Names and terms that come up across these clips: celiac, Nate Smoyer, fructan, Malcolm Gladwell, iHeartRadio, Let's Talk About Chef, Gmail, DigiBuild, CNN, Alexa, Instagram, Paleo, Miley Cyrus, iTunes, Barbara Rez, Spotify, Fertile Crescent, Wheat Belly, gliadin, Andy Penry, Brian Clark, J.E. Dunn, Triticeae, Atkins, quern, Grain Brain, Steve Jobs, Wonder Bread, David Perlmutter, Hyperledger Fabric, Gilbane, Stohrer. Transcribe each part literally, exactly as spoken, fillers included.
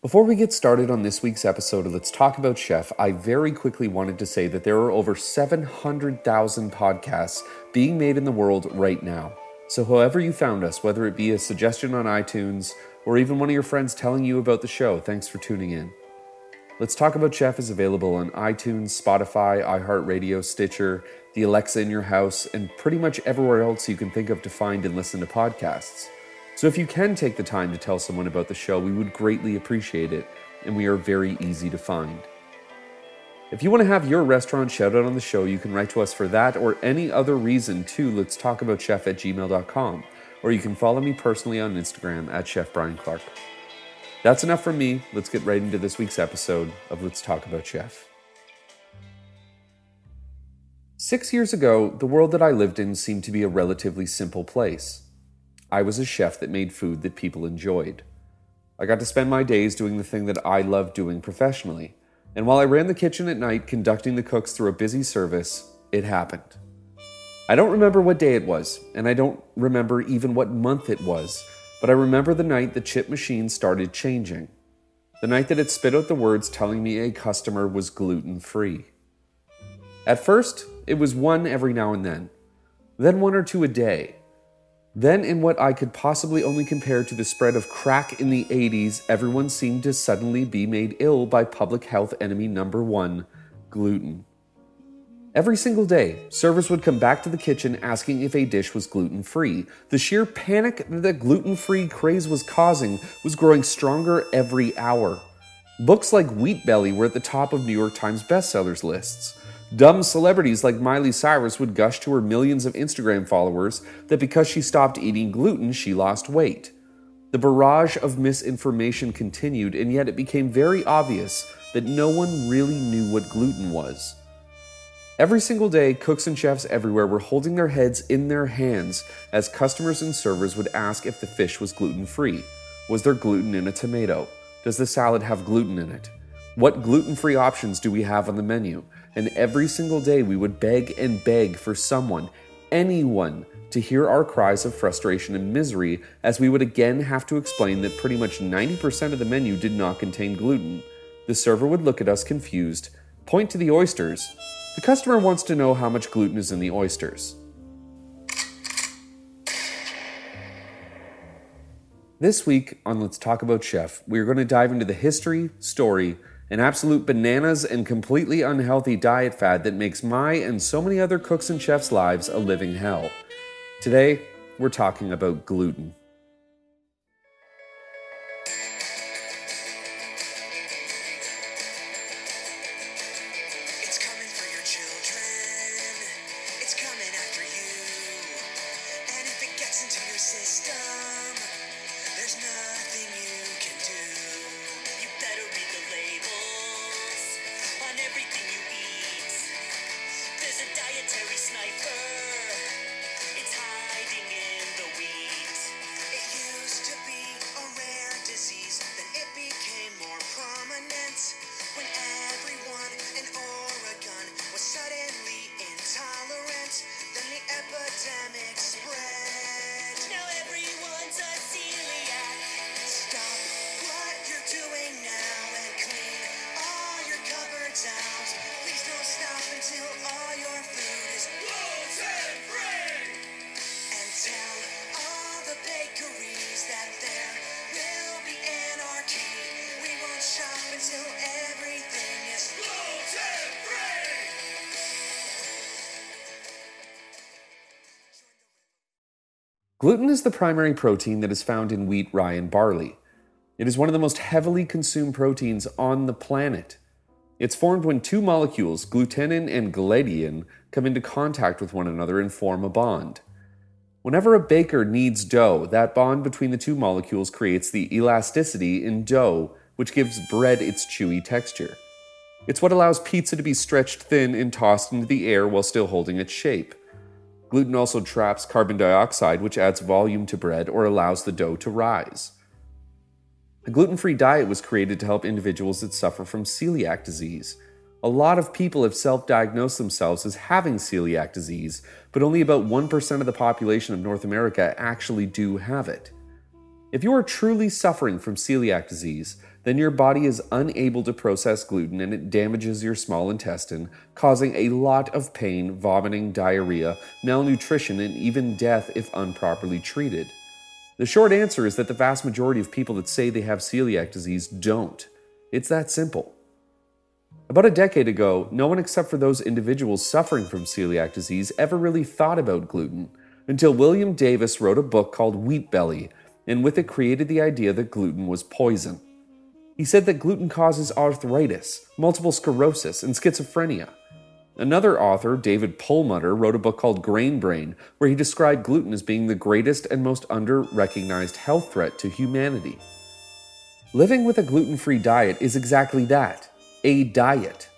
Before we get started on this week's episode of Let's Talk About Chef, I very quickly wanted to say that there are over seven hundred thousand podcasts being made in the world right now. So however you found us, whether it be a suggestion on iTunes or even one of your friends telling you about the show, thanks for tuning in. Let's Talk About Chef is available on iTunes, Spotify, iHeartRadio, Stitcher, the Alexa in your house, and pretty much everywhere else you can think of to find and listen to podcasts. So if you can take the time to tell someone about the show, we would greatly appreciate it, and we are very easy to find. If you want to have your restaurant shout out on the show, you can write to us for that or any other reason to letstalkaboutchef at gmail dot com, or you can follow me personally on Instagram at Chef Brian Clark. That's enough from me. Let's get right into this week's episode of Let's Talk About Chef. Six years ago, the world that I lived in seemed to be a relatively simple place. I was a chef that made food that people enjoyed. I got to spend my days doing the thing that I loved doing professionally. And while I ran the kitchen at night, conducting the cooks through a busy service, it happened. I don't remember what day it was, and I don't remember even what month it was, but I remember the night the chip machine started changing. The night that it spit out the words telling me a customer was gluten-free. At first, it was one every now and then, then one or two a day. Then, in what I could possibly only compare to the spread of crack in the eighties, everyone seemed to suddenly be made ill by public health enemy number one, gluten. Every single day, servers would come back to the kitchen asking if a dish was gluten-free. The sheer panic that gluten-free craze was causing was growing stronger every hour. Books like Wheat Belly were at the top of New York Times bestsellers lists. Dumb celebrities like Miley Cyrus would gush to her millions of Instagram followers that because she stopped eating gluten, she lost weight. The barrage of misinformation continued, and yet it became very obvious that no one really knew what gluten was. Every single day, cooks and chefs everywhere were holding their heads in their hands as customers and servers would ask if the fish was gluten-free. Was there gluten in a tomato? Does the salad have gluten in it? What gluten-free options do we have on the menu? And every single day we would beg and beg for someone, anyone, to hear our cries of frustration and misery, as we would again have to explain that pretty much ninety percent of the menu did not contain gluten. The server would look at us confused, point to the oysters. The customer wants to know how much gluten is in the oysters. This week on Let's Talk About Chef, we are going to dive into the history, story, an absolute bananas and completely unhealthy diet fad that makes my and so many other cooks and chefs' lives a living hell. Today, we're talking about gluten. It's coming for your children. It's coming after you. And if it gets into your system, there's nothing you can do. Gluten is the primary protein that is found in wheat, rye, and barley. It is one of the most heavily consumed proteins on the planet. It's formed when two molecules, glutenin and gliadin, come into contact with one another and form a bond. Whenever a baker kneads dough, that bond between the two molecules creates the elasticity in dough, which gives bread its chewy texture. It's what allows pizza to be stretched thin and tossed into the air while still holding its shape. Gluten also traps carbon dioxide, which adds volume to bread or allows the dough to rise. A gluten-free diet was created to help individuals that suffer from celiac disease. A lot of people have self-diagnosed themselves as having celiac disease, but only about one percent of the population of North America actually do have it. If you are truly suffering from celiac disease, then your body is unable to process gluten and it damages your small intestine, causing a lot of pain, vomiting, diarrhea, malnutrition, and even death if improperly treated. The short answer is that the vast majority of people that say they have celiac disease don't. It's that simple. About a decade ago, no one except for those individuals suffering from celiac disease ever really thought about gluten, until William Davis wrote a book called Wheat Belly, and with it created the idea that gluten was poison. He said that gluten causes arthritis, multiple sclerosis, and schizophrenia. Another author, David Perlmutter, wrote a book called Grain Brain, where he described gluten as being the greatest and most under-recognized health threat to humanity. Living with a gluten-free diet is exactly that, a diet.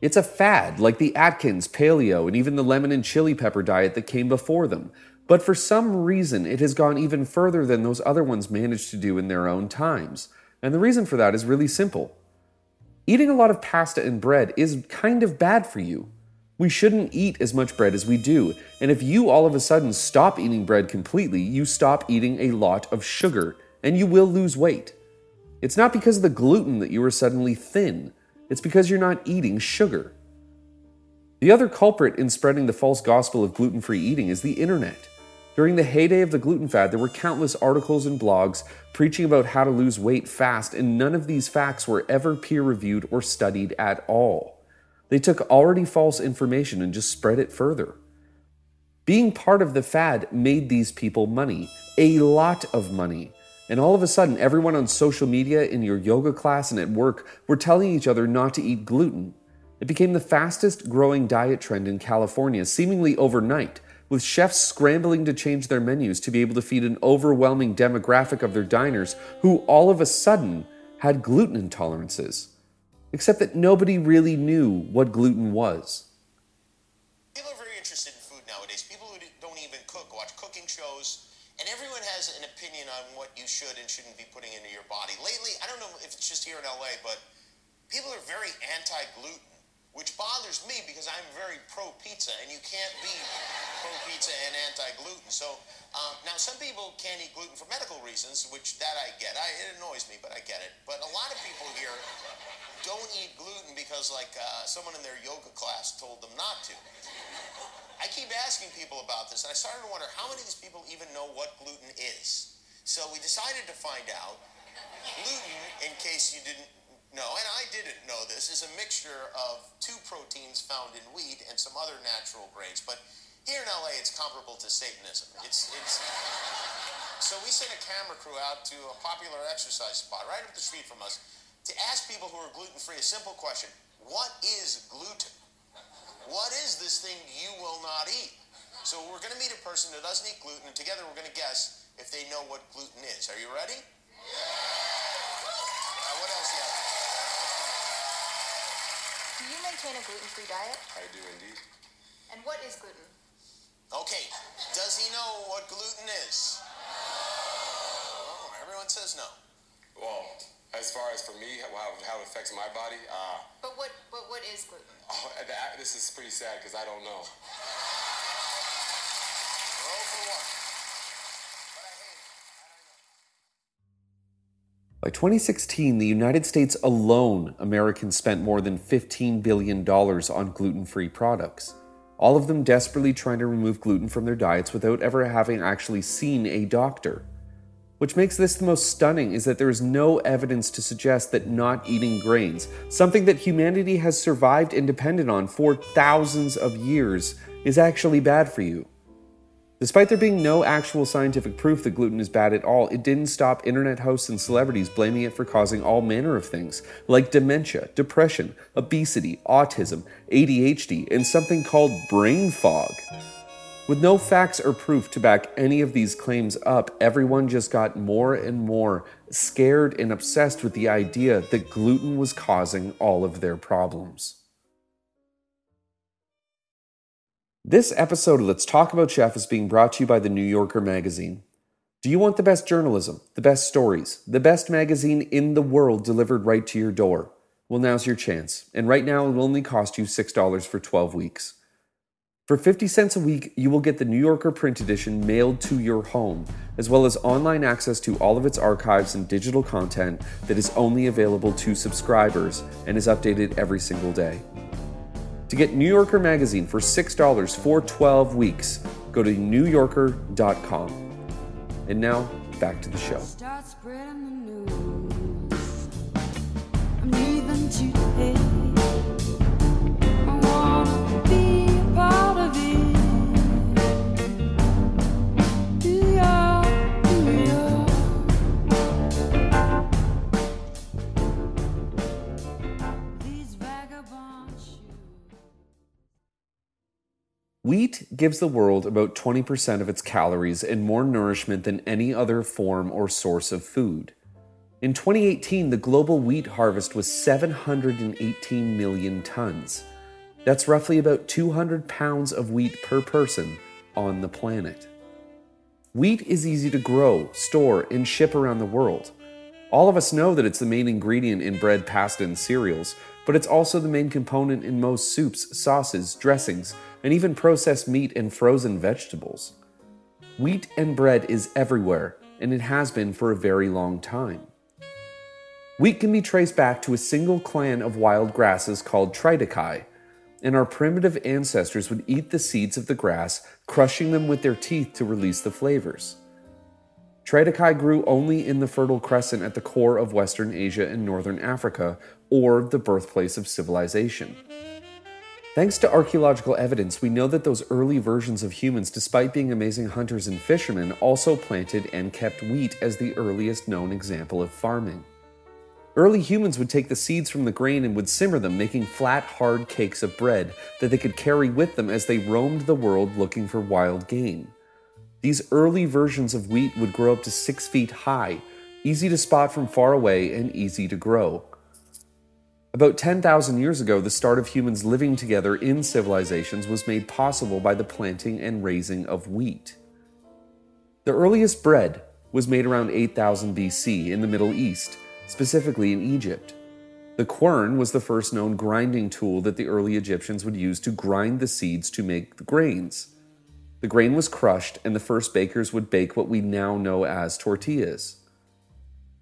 It's a fad, like the Atkins, Paleo, and even the lemon and chili pepper diet that came before them. But for some reason, it has gone even further than those other ones managed to do in their own times. And the reason for that is really simple. Eating a lot of pasta and bread is kind of bad for you. We shouldn't eat as much bread as we do. And if you all of a sudden stop eating bread completely, you stop eating a lot of sugar, and you will lose weight. It's not because of the gluten that you are suddenly thin. It's because you're not eating sugar. The other culprit in spreading the false gospel of gluten-free eating is the internet. During the heyday of the gluten fad, there were countless articles and blogs preaching about how to lose weight fast, and none of these facts were ever peer-reviewed or studied at all. They took already false information and just spread it further. Being part of the fad made these people money, a lot of money. And all of a sudden, everyone on social media, in your yoga class, and at work were telling each other not to eat gluten. It became the fastest growing diet trend in California, seemingly overnight, with chefs scrambling to change their menus to be able to feed an overwhelming demographic of their diners who all of a sudden had gluten intolerances. Except that nobody really knew what gluten was. People are very interested in food nowadays. People who don't even cook watch cooking shows, and everyone has an opinion on what you should and shouldn't be putting into your body. Lately, I don't know if it's just here in L A, but people are very anti-gluten, which bothers me because I'm very pro-pizza, and you can't be pro-pizza and anti-gluten. So um, now some people can't eat gluten for medical reasons, which that I get. I, it annoys me, but I get it. But a lot of people here don't eat gluten because, like, uh, someone in their yoga class told them not to. I keep asking people about this, and I started to wonder how many of these people even know what gluten is. So we decided to find out. Gluten, in case you didn't No, and I didn't know this, is a mixture of two proteins found in wheat and some other natural grains. But here in L A, it's comparable to Satanism. It's, it's... So we sent a camera crew out to a popular exercise spot right up the street from us to ask people who are gluten-free a simple question. What is gluten? What is this thing you will not eat? So we're going to meet a person that doesn't eat gluten, and together we're going to guess if they know what gluten is. Are you ready? Yeah! Uh, what else do you have? Do you maintain a gluten-free diet? I do indeed. And what is gluten? Okay, does he know what gluten is? Oh, everyone says no. Well, as far as for me, how, how it affects my body, uh... But what But what is gluten? Oh, that, this is pretty sad because I don't know. Roll for one. But I hate it. I don't know. By twenty sixteen, the United States alone, Americans spent more than fifteen billion dollars on gluten-free products. All of them desperately trying to remove gluten from their diets without ever having actually seen a doctor. Which makes this the most stunning is that there is no evidence to suggest that not eating grains, something that humanity has survived and depended on for thousands of years, is actually bad for you. Despite there being no actual scientific proof that gluten is bad at all, it didn't stop internet hosts and celebrities blaming it for causing all manner of things, like dementia, depression, obesity, autism, A D H D, and something called brain fog. With no facts or proof to back any of these claims up, everyone just got more and more scared and obsessed with the idea that gluten was causing all of their problems. This episode of Let's Talk About Chef is being brought to you by The New Yorker magazine. Do you want the best journalism, the best stories, the best magazine in the world delivered right to your door? Well, now's your chance. And right now, it'll only cost you six dollars for twelve weeks. For fifty cents a week, you will get the New Yorker print edition mailed to your home, as well as online access to all of its archives and digital content that is only available to subscribers and is updated every single day. To get New Yorker magazine for six dollars for twelve weeks, go to new yorker dot com. And now, back to the show. Start spreading the news. I'm leaving today. I wanna be a part of it. Do ya, do ya. These vagabond shoes. Wheat gives the world about twenty percent of its calories and more nourishment than any other form or source of food. In twenty eighteen, the global wheat harvest was seven hundred eighteen million tons. That's roughly about two hundred pounds of wheat per person on the planet. Wheat is easy to grow, store, and ship around the world. All of us know that it's the main ingredient in bread, pasta, and cereals, but it's also the main component in most soups, sauces, dressings, and even processed meat and frozen vegetables. Wheat and bread is everywhere, and it has been for a very long time. Wheat can be traced back to a single clan of wild grasses called Triticeae, and our primitive ancestors would eat the seeds of the grass, crushing them with their teeth to release the flavors. Triticeae grew only in the Fertile Crescent at the core of Western Asia and Northern Africa, or the birthplace of civilization. Thanks to archaeological evidence, we know that those early versions of humans, despite being amazing hunters and fishermen, also planted and kept wheat as the earliest known example of farming. Early humans would take the seeds from the grain and would simmer them, making flat, hard cakes of bread that they could carry with them as they roamed the world looking for wild game. These early versions of wheat would grow up to six feet high, easy to spot from far away and easy to grow. About ten thousand years ago, the start of humans living together in civilizations was made possible by the planting and raising of wheat. The earliest bread was made around eight thousand B C in the Middle East, specifically in Egypt. The quern was the first known grinding tool that the early Egyptians would use to grind the seeds to make the grains. The grain was crushed, and the first bakers would bake what we now know as tortillas.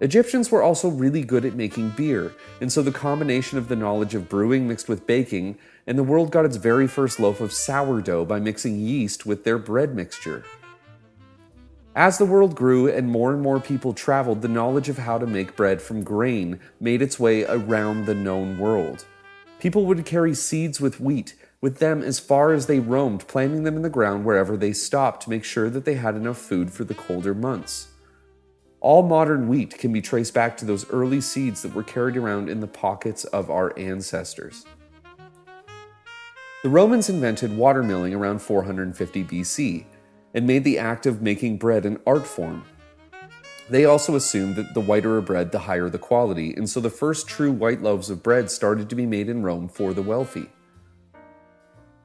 Egyptians were also really good at making beer, and so the combination of the knowledge of brewing mixed with baking, and the world got its very first loaf of sourdough by mixing yeast with their bread mixture. As the world grew and more and more people traveled, the knowledge of how to make bread from grain made its way around the known world. People would carry seeds with wheat with them as far as they roamed, planting them in the ground wherever they stopped to make sure that they had enough food for the colder months. All modern wheat can be traced back to those early seeds that were carried around in the pockets of our ancestors. The Romans invented watermilling around four hundred fifty B C and made the act of making bread an art form. They also assumed that the whiter a bread, the higher the quality, and so the first true white loaves of bread started to be made in Rome for the wealthy.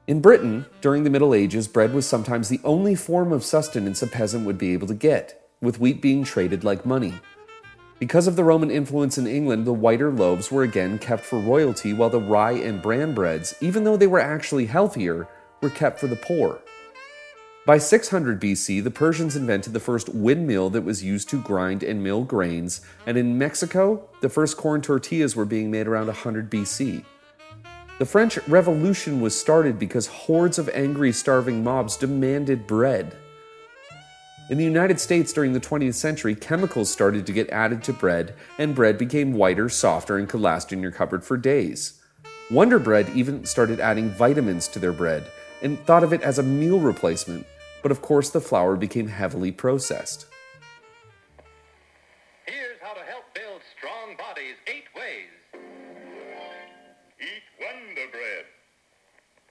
In Britain, during the Middle Ages, bread was sometimes the only form of sustenance a peasant would be able to get, with wheat being traded like money. Because of the Roman influence in England, the whiter loaves were again kept for royalty, while the rye and bran breads, even though they were actually healthier, were kept for the poor. By six hundred B C, the Persians invented the first windmill that was used to grind and mill grains, and in Mexico, the first corn tortillas were being made around one hundred B C. The French Revolution was started because hordes of angry, starving mobs demanded bread. In the United States during the twentieth century, chemicals started to get added to bread, and bread became whiter, softer, and could last in your cupboard for days. Wonder Bread even started adding vitamins to their bread, and thought of it as a meal replacement, but of course the flour became heavily processed. Here's how to help build strong bodies eight ways. Eat Wonder Bread.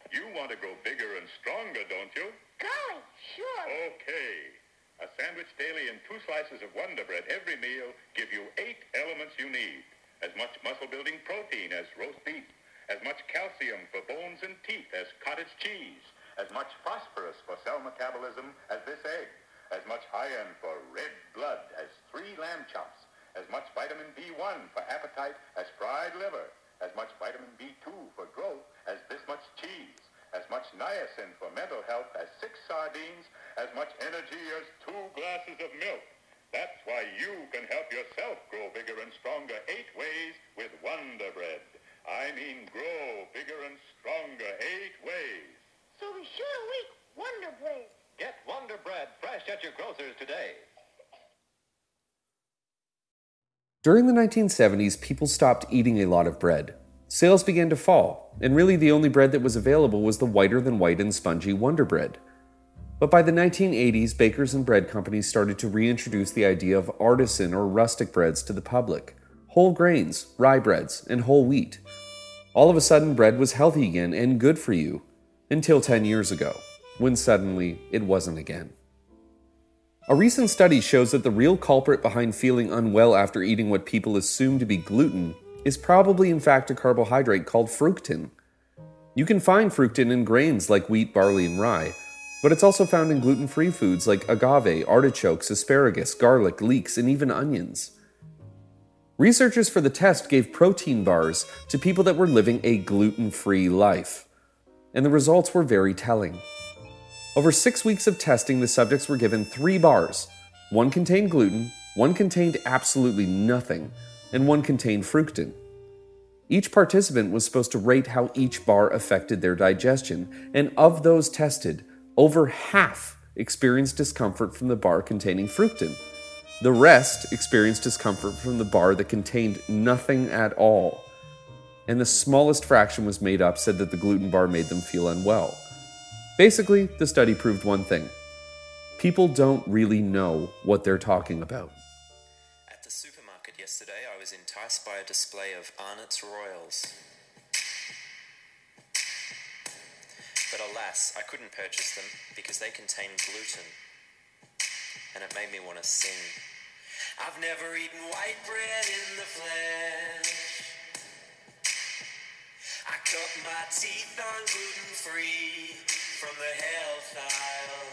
You want to grow bigger and stronger, don't you? Golly, sure. Okay. A sandwich daily and two slices of Wonder Bread every meal give you eight elements you need. As much muscle-building protein as roast beef, as much calcium for bones and teeth as cottage cheese, as much phosphorus for cell metabolism as this egg, as much iron for red blood as three lamb chops, as much vitamin B one for appetite as fried liver, as much vitamin B two for growth as this much cheese, as much niacin for mental health as six sardines, as much energy as two glasses of milk. That's why you can help yourself grow bigger and stronger eight ways with Wonder Bread. I mean grow bigger and stronger eight ways. So be sure to eat Wonder Bread. Get Wonder Bread fresh at your grocer's today. During the nineteen seventies, people stopped eating a lot of bread. Sales began to fall, and really the only bread that was available was the whiter-than-white and spongy Wonder Bread. But by the nineteen eighties, bakers and bread companies started to reintroduce the idea of artisan or rustic breads to the public. Whole grains, rye breads, and whole wheat. All of a sudden, bread was healthy again and good for you, until ten years ago, when suddenly it wasn't again. A recent study shows that the real culprit behind feeling unwell after eating what people assume to be gluten is probably in fact a carbohydrate called fructan. You can find fructan in grains like wheat, barley, and rye, but it's also found in gluten-free foods like agave, artichokes, asparagus, garlic, leeks, and even onions. Researchers for the test gave protein bars to people that were living a gluten-free life, and the results were very telling. Over six weeks of testing, the subjects were given three bars. One contained gluten, one contained absolutely nothing, and one contained fructan. Each participant was supposed to rate how each bar affected their digestion, and of those tested, over half experienced discomfort from the bar containing fructan. The rest experienced discomfort from the bar that contained nothing at all. And the smallest fraction was made up said that the gluten bar made them feel unwell. Basically, the study proved one thing. People don't really know what they're talking about. At the supermarket yesterday, I was enticed by a display of Arnott's Royals. But alas, I couldn't purchase them because they contain gluten. And it made me want to sing. I've never eaten white bread in the flesh. I cut my teeth on gluten-free from the health aisle,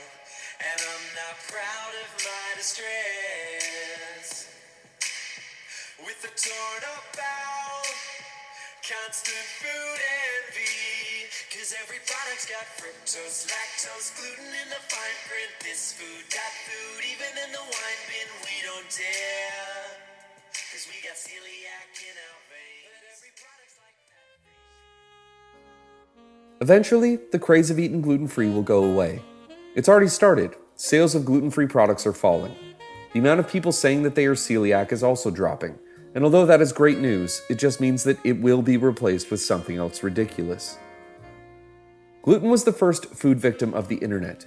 and I'm not proud of my distress. With a torn-up bowel, constant food envy, 'cause every product's got fructose, lactose, gluten in the fine print. This food, that food, even in the wine bin, we don't dare, 'cause we got celiac in our veins. But every product's like that. Eventually, the craze of eating gluten-free will go away. It's already started. Sales of gluten-free products are falling. The amount of people saying that they are celiac is also dropping. And although that is great news, it just means that it will be replaced with something else ridiculous. Gluten was the first food victim of the internet,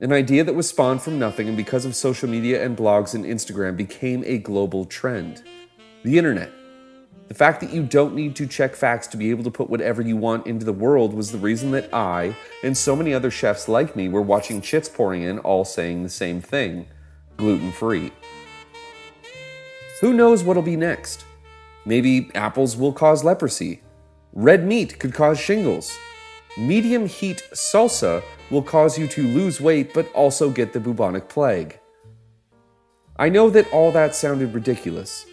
an idea that was spawned from nothing and because of social media and blogs and Instagram became a global trend. The internet. The fact that you don't need to check facts to be able to put whatever you want into the world was the reason that I, and so many other chefs like me, were watching chits pouring in, all saying the same thing, gluten-free. Who knows what'll be next? Maybe apples will cause leprosy. Red meat could cause shingles. Medium heat salsa will cause you to lose weight but also get the bubonic plague. I know that all that sounded ridiculous,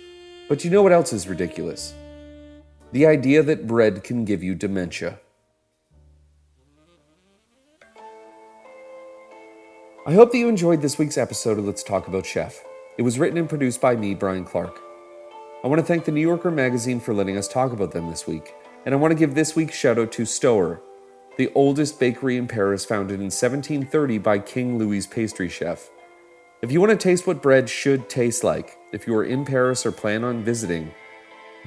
but you know what else is ridiculous? The idea that bread can give you dementia. I hope that you enjoyed this week's episode of Let's Talk About Chef. It was written and produced by me, Brian Clark. I want to thank the New Yorker magazine for letting us talk about them this week, and I want to give this week's shout out to Stohrer, the oldest bakery in Paris, founded in seventeen thirty by King Louis' pastry chef. If you want to taste what bread should taste like, if you are in Paris or plan on visiting,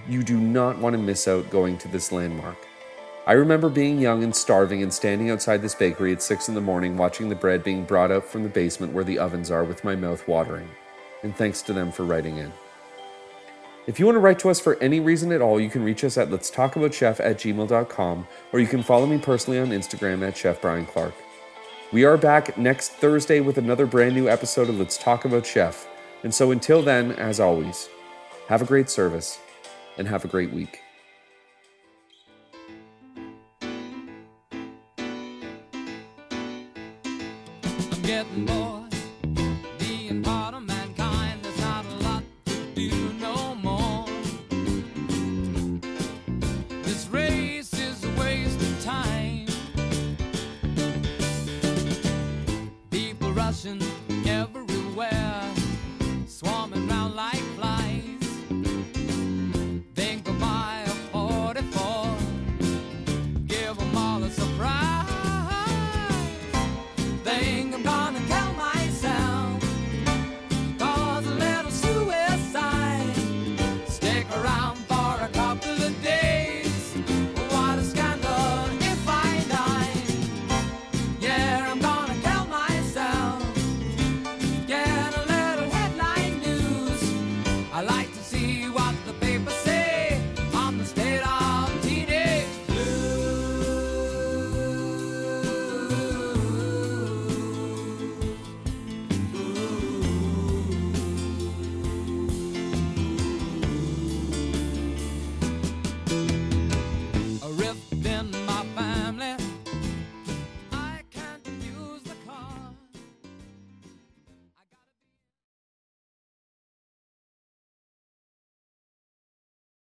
you do not want to miss out going to this landmark. I remember being young and starving and standing outside this bakery at six in the morning watching the bread being brought up from the basement where the ovens are with my mouth watering. And thanks to them for writing in. If you want to write to us for any reason at all, you can reach us at letstalkaboutchef at gmail dot com, or you can follow me personally on Instagram at Chef Brian Clark. We are back next Thursday with another brand new episode of Let's Talk About Chef. And so until then, as always, have a great service and have a great week.